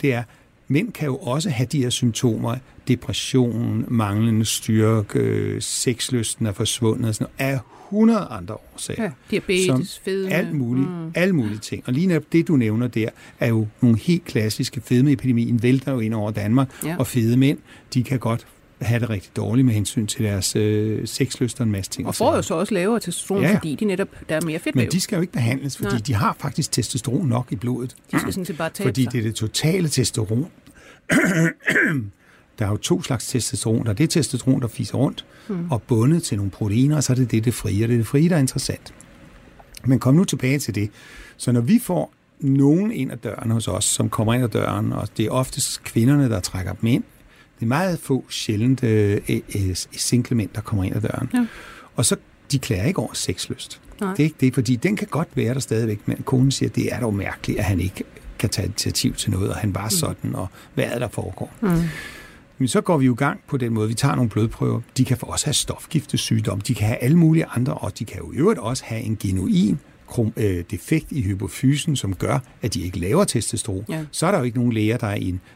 Det er, mænd kan jo også have de her symptomer, depression, manglende styrke, sexlysten er forsvundet og sådan noget, af 100 andre årsager. Ja, diabetes, fedme. Alt mulige ting. Og lige netop det, du nævner der, er jo nogle helt klassiske fedmeepidemien, vælter jo ind over Danmark, og fede mænd, de kan godt have det rigtig dårligt med hensyn til deres sexlyst og en masse ting. Og får jo så også lavere testosteron, fordi de netop, der er mere fedt. Men de skal jo ikke behandles, fordi de har faktisk testosteron nok i blodet. De skal sådan set bare tabe sig. Det er det totale testosteron. Der er jo to slags testosteron. Der er det testosteron, der fiser rundt og bundet til nogle proteiner, og så er det det frie, og det er det frie, der er interessant. Men kom nu tilbage til det. Så når vi får nogen ind ad døren hos os, som kommer ind ad døren, og det er oftest kvinderne, der trækker dem ind. Det er meget få sjældent single mænd, der kommer ind ad døren. Ja. Og så, de klager ikke over sexlyst. Nej. Det er ikke det, fordi den kan godt være der stadigvæk, men konen siger, det er dog mærkeligt, at han ikke kan tage initiativ til noget, og han var sådan, og hvad er der foregår? Men så går vi jo i gang på den måde, vi tager nogle blodprøver. De kan også have stofgiftesygdom, de kan have alle mulige andre, og de kan jo i øvrigt også have en genuin defekt i hypofysen, som gør, at de ikke laver testosteron, så er der jo ikke nogen læger,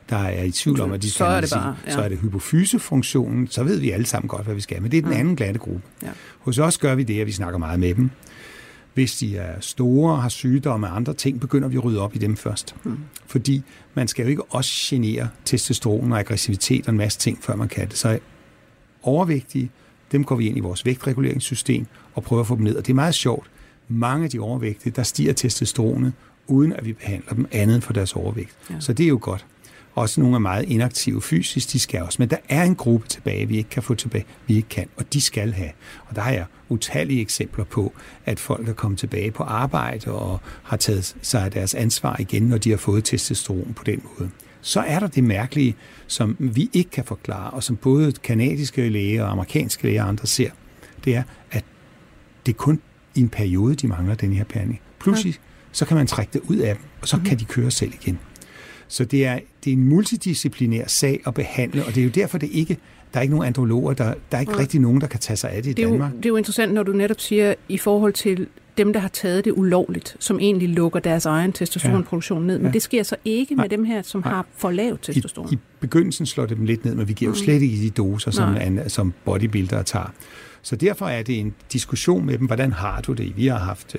der er i tvivl om, at de skal så er det hypofysefunktionen, så ved vi alle sammen godt, hvad vi skal. Men det er den anden glatte gruppe. Ja. Hos os gør vi det, at vi snakker meget med dem. Hvis de er store og har sygdomme og andre ting, begynder vi at rydde op i dem først. Fordi man skal jo ikke også genere testosteron og aggressivitet og en masse ting, før man kan det. Så overvægtige, dem går vi ind i vores vægtreguleringssystem og prøver at få dem ned. Og det er meget sjovt. Mange af de overvægtige, der stiger testosteronet, uden at vi behandler dem andet for deres overvægt. Ja. Så det er jo godt. Også nogle er meget inaktive fysisk, de skal også. Men der er en gruppe tilbage, vi ikke kan, og de skal have. Og der har jeg utallige eksempler på, at folk er kommet tilbage på arbejde og har taget sig af deres ansvar igen, når de har fået testosteron på den måde. Så er der det mærkelige, som vi ikke kan forklare, og som både kanadiske læger og amerikanske læger og andre ser, det er, at det kun i en periode, de mangler den her behandling. Pludselig, så kan man trække det ud af dem, og så kan de køre selv igen. Så det er en multidisciplinær sag at behandle, og det er jo derfor, der er ikke nogen androloger, der er ikke rigtig nogen, der kan tage sig af det i Danmark. Det er jo interessant, når du netop siger, i forhold til dem, der har taget det ulovligt, som egentlig lukker deres egen testosteronproduktion ned, men det sker så ikke med dem her, som har for lavt testosteron. I begyndelsen slår det dem lidt ned, men vi giver jo slet ikke de doser, som bodybuildere tager. Så derfor er det en diskussion med dem, hvordan har du det? Vi har haft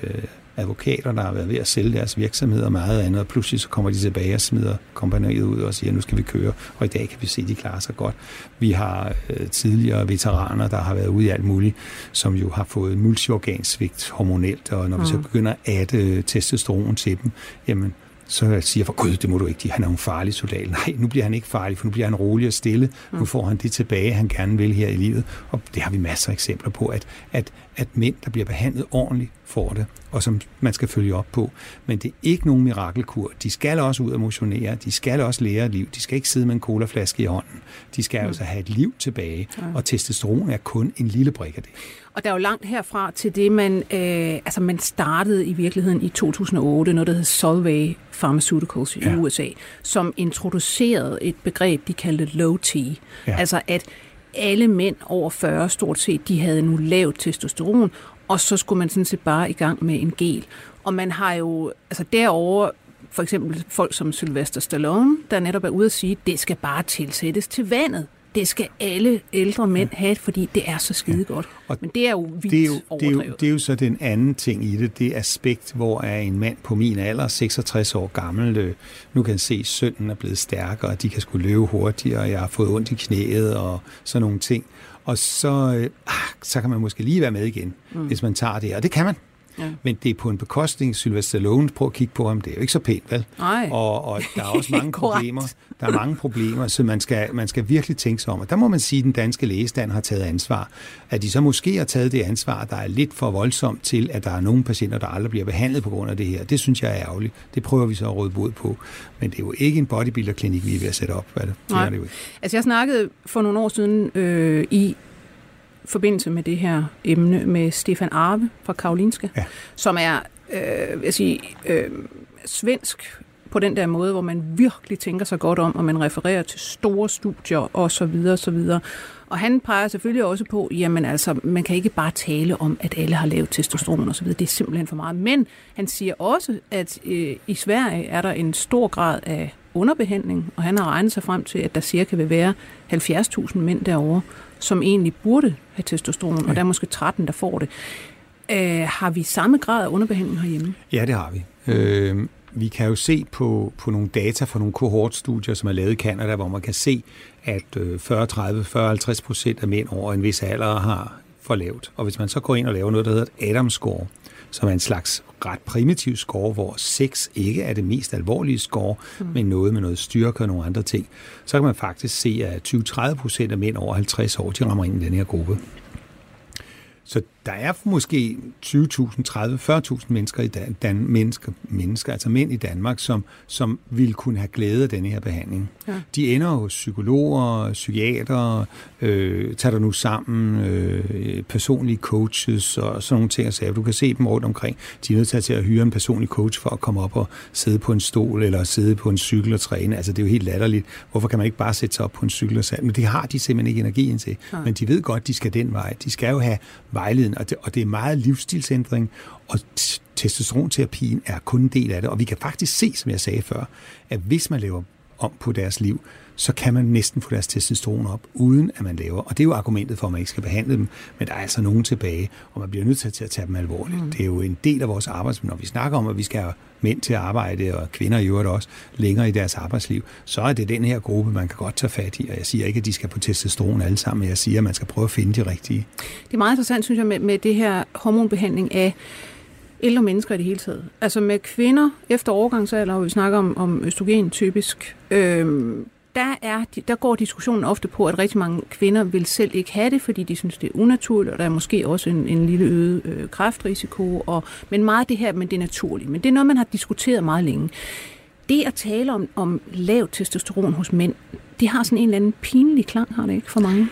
advokater, der har været ved at sælge deres virksomheder og meget andet, og pludselig så kommer de tilbage og smider kompaniet ud og siger, nu skal vi køre, og i dag kan vi se, de klarer sig godt. Vi har tidligere veteraner, der har været ude i alt muligt, som jo har fået multiorgansvigt hormonelt, og når vi så begynder at adde testosteron til dem, jamen, så siger for gud, det må du ikke, han er en farlig soldat. Nej, nu bliver han ikke farlig, for nu bliver han rolig og stille. Nu får han det tilbage, han gerne vil her i livet. Og det har vi masser af eksempler på, at mænd, der bliver behandlet ordentligt, får det, og som man skal følge op på. Men det er ikke nogen mirakelkur. De skal også ud og motionere, de skal også lære et liv. De skal ikke sidde med en colaflaske i hånden. De skal altså have et liv tilbage, og testosteron er kun en lille brik af det. Og der er jo langt herfra til det, man startede i virkeligheden i 2008, noget der hed Solvay Pharmaceuticals i USA, som introducerede et begreb, de kaldte low T. Altså at alle mænd over 40 stort set, de havde nu lavt testosteron, og så skulle man sådan set bare i gang med en gel. Og man har jo, altså derovre, for eksempel folk som Sylvester Stallone, der netop er ude at sige, det skal bare tilsættes til vandet. Det skal alle ældre mænd have, fordi det er så skide godt. Men det er jo vildt overdrevet. Det er jo så den anden ting i det, det aspekt, hvor er en mand på min alder, 66 år gammel, nu kan se, at sønnen er blevet stærkere, og de kan skulle løbe hurtigere, og jeg har fået ondt i knæet og sådan nogle ting. Og så kan man måske lige være med igen, hvis man tager det, og det kan man. Ja. Men det er på en bekostning. Sylvester Stallone, prøv at kigge på ham, det er jo ikke så pænt, vel? Og der er også mange problemer. Så man skal virkelig tænke sig om. Og der må man sige, at den danske lægestand har taget ansvar. At de så måske har taget det ansvar, der er lidt for voldsomt til, at der er nogle patienter, der aldrig bliver behandlet på grund af det her. Det synes jeg er ærgerligt. Det prøver vi så at råde bod på. Men det er jo ikke en bodybuilderklinik, vi er ved at sætte op. Nej. Er det jo ikke. Altså jeg snakkede for nogle år siden i forbindelse med det her emne med Stefan Arve fra Karolinska, som er svensk på den der måde, hvor man virkelig tænker sig godt om, og man refererer til store studier og så videre og så videre. Og han peger selvfølgelig også på, jamen altså, man kan ikke bare tale om, at alle har lavt testosteron og så videre. Det er simpelthen for meget. Men han siger også, at i Sverige er der en stor grad af underbehandling, og han har regnet sig frem til, at der cirka vil være 70.000 mænd derovre, som egentlig burde have testosteron, og der er måske 13, der får det. Har vi samme grad af underbehandling herhjemme? Ja, det har vi. Vi kan jo se på nogle data fra nogle kohortstudier, som er lavet i Canada, hvor man kan se, at 40-50% af mænd over en vis alder har for lavt. Og hvis man så går ind og laver noget, der hedder et Adam-score, som er en slags ret primitiv score, hvor 6 ikke er det mest alvorlige score, men noget med noget styrke og nogle andre ting, så kan man faktisk se, at 20-30% af mænd over 50 år, de rammer ind i den her gruppe. Så der er måske 20.000, 30.000, 40.000 mennesker i mennesker, altså mænd i Danmark, som ville kunne have glæde af denne her behandling. Ja. De ender hos psykologer, psykiatere, tager nu sammen, personlige coaches og sådan nogle ting og sager. Du kan se dem rundt omkring. De er nødt til at hyre en personlig coach for at komme op og sidde på en stol eller sidde på en cykel og træne. Altså det er jo helt latterligt. Hvorfor kan man ikke bare sætte sig op på en cykel og sætte? Men det har de simpelthen ikke energien til. Ja. Men de ved godt, de skal den vej. De skal jo have vejleden, og det er meget livsstilsændring, og testosteronterapien er kun en del af det, og vi kan faktisk se, som jeg sagde før, at hvis man laver om på deres liv, så kan man næsten få deres testosteron op, uden at man laver, og det er jo argumentet for, at man ikke skal behandle dem, men der er altså nogen tilbage, og man bliver nødt til at tage dem alvorligt. Det er jo en del af vores arbejdsliv, når vi snakker om, at vi skal have mænd til at arbejde, og kvinder i øvrigt også, længere i deres arbejdsliv, så er det den her gruppe, man kan godt tage fat i, og jeg siger ikke, at de skal på testosteron alle sammen, jeg siger, at man skal prøve at finde de rigtige. Det er meget interessant, synes jeg, med det her hormonbehandling af ældre mennesker i det hele taget. Altså med kvinder efter overgangsalder, hvor vi snakker om østrogen typisk, der går diskussionen ofte på, at rigtig mange kvinder vil selv ikke have det, fordi de synes, det er unaturligt, og der er måske også en lille øget kræftrisiko, men meget det her, men det er naturligt. Men det er noget, man har diskuteret meget længe. Det at tale om lavt testosteron hos mænd, det har sådan en eller anden pinlig klang, har det ikke for mange?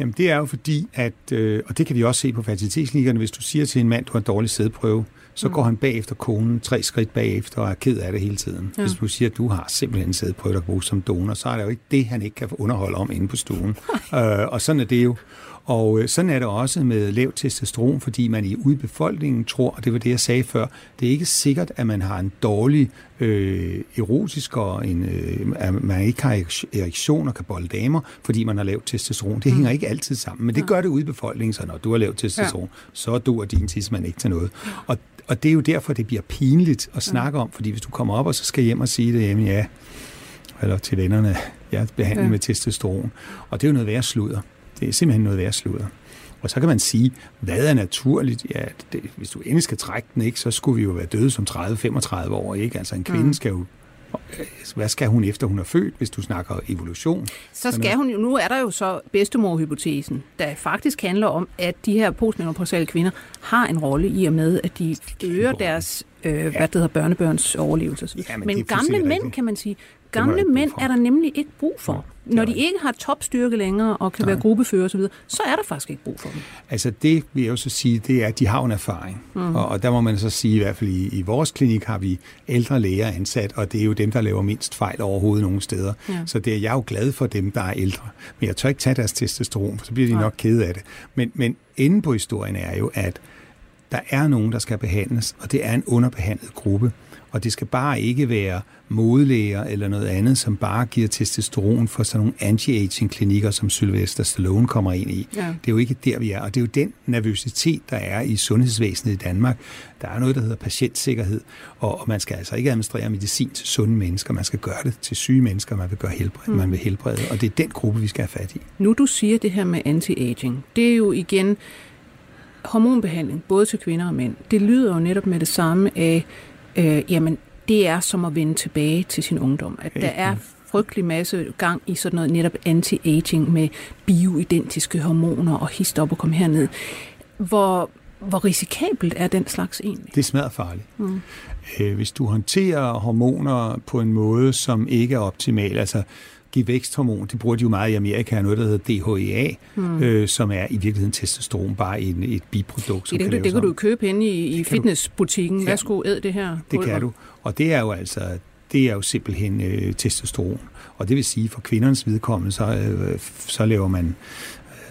Jamen det er jo fordi, at, og det kan vi også se på fertilitetsklinikkerne, hvis du siger til en mand, du har en dårlig sædprøve, så går han bagefter konen, 3 skridt bagefter, og er ked af det hele tiden. Ja. Hvis du siger, at du har simpelthen en sædprøve, der kan bruges som donor, så er det jo ikke det, han ikke kan underholde om inde på stuen. Og sådan er det jo. Og sådan er det også med lavt testosteron, fordi man ude i befolkningen tror, og det var det, jeg sagde før, det er ikke sikkert, at man har en dårlig erotisk, og at man ikke har erektion og kan bolde damer, fordi man har lavt testosteron. Det hænger ikke altid sammen, men det gør det ude i befolkningen, så når du har lavt testosteron, så duer din tidsmand ikke til noget. Og det er jo derfor, det bliver pinligt at snakke om, fordi hvis du kommer op og så skal hjem og sige det, jamen ja, eller til vennerne, jeg er behandlet med testosteron, og det er jo noget værre sludder. Det er simpelthen noget værre sludder. Og så kan man sige, hvad er naturligt? Ja, det, hvis du endelig skal trække den, ikke, så skulle vi jo være døde som 30-35 år, ikke? Altså en kvinde skal jo... Hvad skal hun efter hun er født, hvis du snakker evolution? Så skal hun jo, nu er der jo så bedstemorhypotesen, der faktisk handler om, at de her postmenopausale kvinder har en rolle i og med, at de øger deres børnebørns overlevelse. Ja, men gamle mænd, kan man sige, gamle mænd er der nemlig ikke brug for. Når de ikke har topstyrke længere og kan være gruppefører og så videre, så er der faktisk ikke brug for dem. Altså det vil jeg jo så sige, det er, at de har en erfaring. Mm. Og der må man så sige, i hvert fald i vores klinik har vi ældre læger ansat, og det er jo dem, der laver mindst fejl overhovedet nogle steder. Ja. Så det er jeg jo glad for dem, der er ældre. Men jeg tør ikke tage deres testosteron, for så bliver de nok kede af det. Men inde på historien er jo, at der er nogen, der skal behandles, og det er en underbehandlet gruppe. Og det skal bare ikke være modelæger eller noget andet, som bare giver testosteron for sådan nogle anti-aging-klinikker, som Sylvester Stallone kommer ind i. Ja. Det er jo ikke der, vi er. Og det er jo den nervøsitet, der er i sundhedsvæsenet i Danmark. Der er noget, der hedder patientsikkerhed, og man skal altså ikke administrere medicin til sunde mennesker. Man skal gøre det til syge mennesker, man vil gøre helbrede, man vil helbrede. Og det er den gruppe, vi skal have fat i. Nu du siger det her med anti-aging, det er jo igen hormonbehandling, både til kvinder og mænd. Det lyder jo netop med det samme af... jamen, det er som at vende tilbage til sin ungdom. At der er frygtelig masse gang i sådan noget netop anti-aging med bioidentiske hormoner og hist op og kom herned. Hvor risikabelt er den slags egentlig? Det smager farligt. Mm. Hvis du håndterer hormoner på en måde, som ikke er optimal, altså give væksthormon, det bruger de jo meget i Amerika, noget, der hedder DHEA, som er i virkeligheden testosteron, bare et biprodukt. Som det kan du købe henne i fitnessbutikken. Værsgo, æd det her. Det kan du. Og det er jo altså, det er jo simpelthen testosteron. Og det vil sige, for kvindernes vedkommende, så laver man,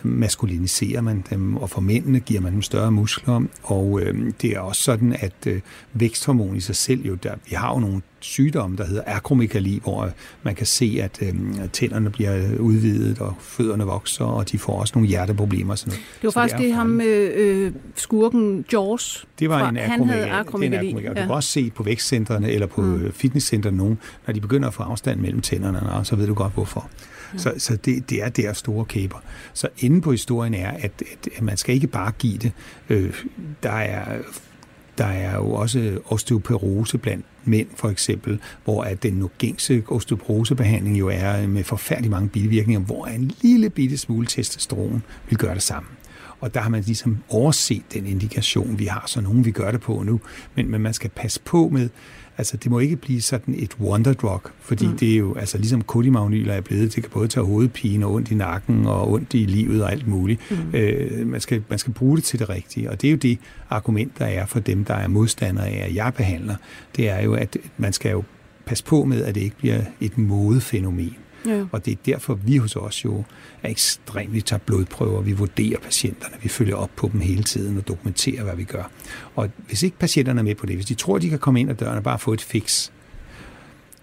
maskuliniserer man dem, og for mændene giver man dem større muskler, og det er også sådan, at væksthormon i sig selv, jo, der, vi har jo nogle sygdomme, der hedder akromegali, hvor man kan se, at tænderne bliver udvidet, og fødderne vokser, og de får også nogle hjerteproblemer. Og sådan noget. Det var så faktisk det ham med skurken Jaws. Det var en akromegali. Ja. Og du kan også se på vækstcentrene, eller på fitnesscentrene nogen, når de begynder at få afstand mellem tænderne, og så ved du godt hvorfor. Ja. Så det er der store kæber. Så inde på historien er, at man skal ikke bare give det. Der er jo også osteoporose blandt mænd, for eksempel, hvor at den gængse osteoporosebehandling jo er med forfærdelig mange bivirkninger, hvor en lille bitte smule testosteron vil gøre det samme. Og der har man ligesom overset den indikation, vi har, så nogen vi gør det på nu. Men man skal passe på med, altså det må ikke blive sådan et wonderdrug, fordi det er jo, altså ligesom kodimagnyler er blevet, det kan både tage hovedpine og ondt i nakken og ondt i livet og alt muligt. Man skal bruge det til det rigtige, og det er jo det argument, der er for dem, der er modstandere af, at jeg behandler. Det er jo, at man skal jo passe på med, at det ikke bliver et modefænomen. Ja. Og det er derfor, vi hos os jo er ekstremt, vi tager blodprøver, vi vurderer patienterne, vi følger op på dem hele tiden og dokumenterer, hvad vi gør. Og hvis ikke patienterne er med på det, hvis de tror, de kan komme ind ad døren og bare få et fix,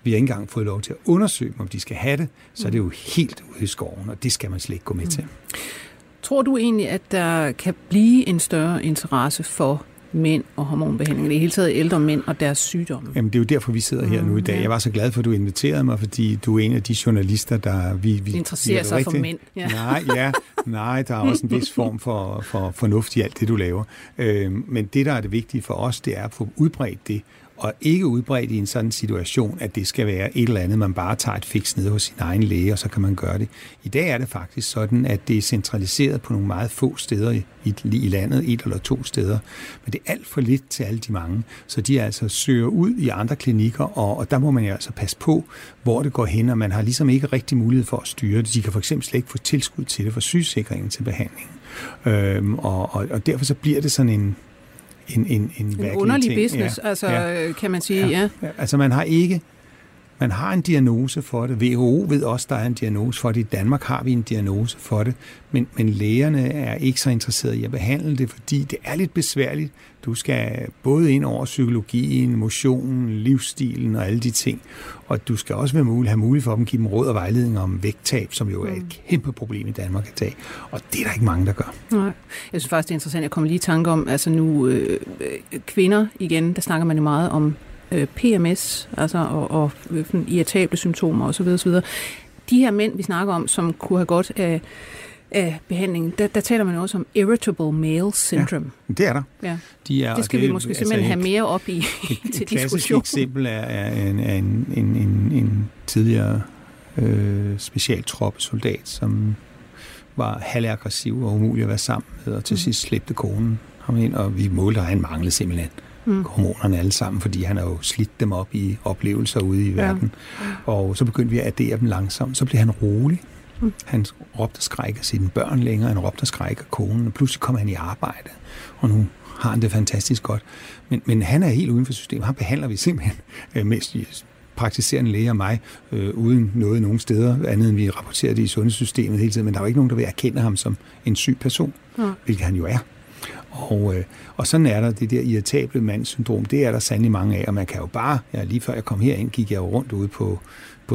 vi har ikke engang fået lov til at undersøge dem, om de skal have det, så er det jo helt ude i skoven, og det skal man slet ikke gå med til. Tror du egentlig, at der kan blive en større interesse for mænd og hormonbehandling, det hele taget ældre mænd og deres sygdomme? Jamen, det er jo derfor, vi sidder her nu i dag. Jeg var så glad for, at du inviterede mig, fordi du er en af de journalister, der... Vi interesserer sig rigtig for mænd. Ja. Nej, der er også en vis form for fornuft i alt det, du laver. Men det, der er det vigtige for os, det er at få udbredt det, og ikke udbredt i en sådan situation, at det skal være et eller andet, man bare tager et fix ned hos sin egen læge, og så kan man gøre det. I dag er det faktisk sådan, at det er centraliseret på nogle meget få steder i landet, et eller to steder, men det er alt for lidt til alle de mange, så de altså søger ud i andre klinikker, og der må man jo altså passe på, hvor det går hen, og man har ligesom ikke rigtig mulighed for at styre det. De kan for eksempel slet ikke få tilskud til det fra sygesikringen til behandlingen, og derfor så bliver det sådan en underlig ting. Business, kan man sige, Altså man har en diagnose for det. WHO ved også, der er en diagnose for det. I Danmark har vi en diagnose for det, men lægerne er ikke så interesserede i at behandle det, fordi det er lidt besværligt. Du skal både ind over psykologien, motionen, livsstilen og alle de ting, og du skal også have mulighed for at give dem råd og vejledning om vægttab, som jo er et kæmpe problem i Danmark i dag, og det er der ikke mange, der gør. Nej. Jeg synes faktisk, det er interessant. Jeg kommer lige i tanke om, altså nu kvinder igen, der snakker man jo meget om PMS, altså og irritable symptomer osv. De her mænd, vi snakker om, som kunne have godt af af behandlingen, der taler man også om irritable male syndrome. Ja, det er der. Ja. Det skal vi måske simpelthen have mere op i til diskussion. Et klassisk eksempel er en tidligere specialtroppe soldat, som var halvaggressiv og umulig at være sammen med, og til sidst slæbte konen ham ind, og vi målte, at han manglede simpelthen hormonerne alle sammen, fordi han har jo slidt dem op i oplevelser ude i verden. Og så begyndte vi at addere dem langsomt. Så blev han rolig. Han råbte og skræk af sine børn længere, han råbte og skræk af konen, og pludselig kom han i arbejde, og nu har han det fantastisk godt. Men han er helt uden for systemet. Han behandler vi simpelthen mest praktiserende læge og mig, uden noget nogen steder, andet end vi rapporterer det i sundhedssystemet hele tiden, men der er jo ikke nogen, der vil erkende ham som en syg person, hvilket han jo er. Og sådan er der det der irritable mandssyndrom, det er der sandelig mange af, og man kan jo bare, lige før jeg kom herind, gik jeg jo rundt ude på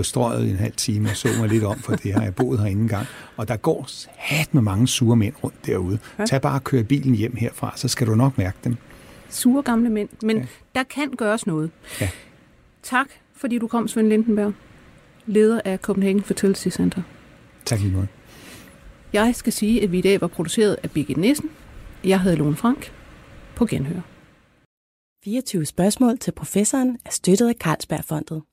strøget i en halv time og så mig lidt om, for det har jeg boet herinde engang. Og der går sat med mange sure mænd rundt derude. Tag bare og kør bilen hjem herfra, så skal du nok mærke dem. Sure gamle mænd, men der kan gøres noget. Ja. Tak, fordi du kom, Svend Lindenberg, leder af Copenhagen Fertility Center. Tak lige meget. Jeg skal sige, at vi i dag var produceret af Birgit Nissen. Jeg hedder Lone Frank. På genhør. 24 spørgsmål til professoren er støttet af Carlsbergfondet.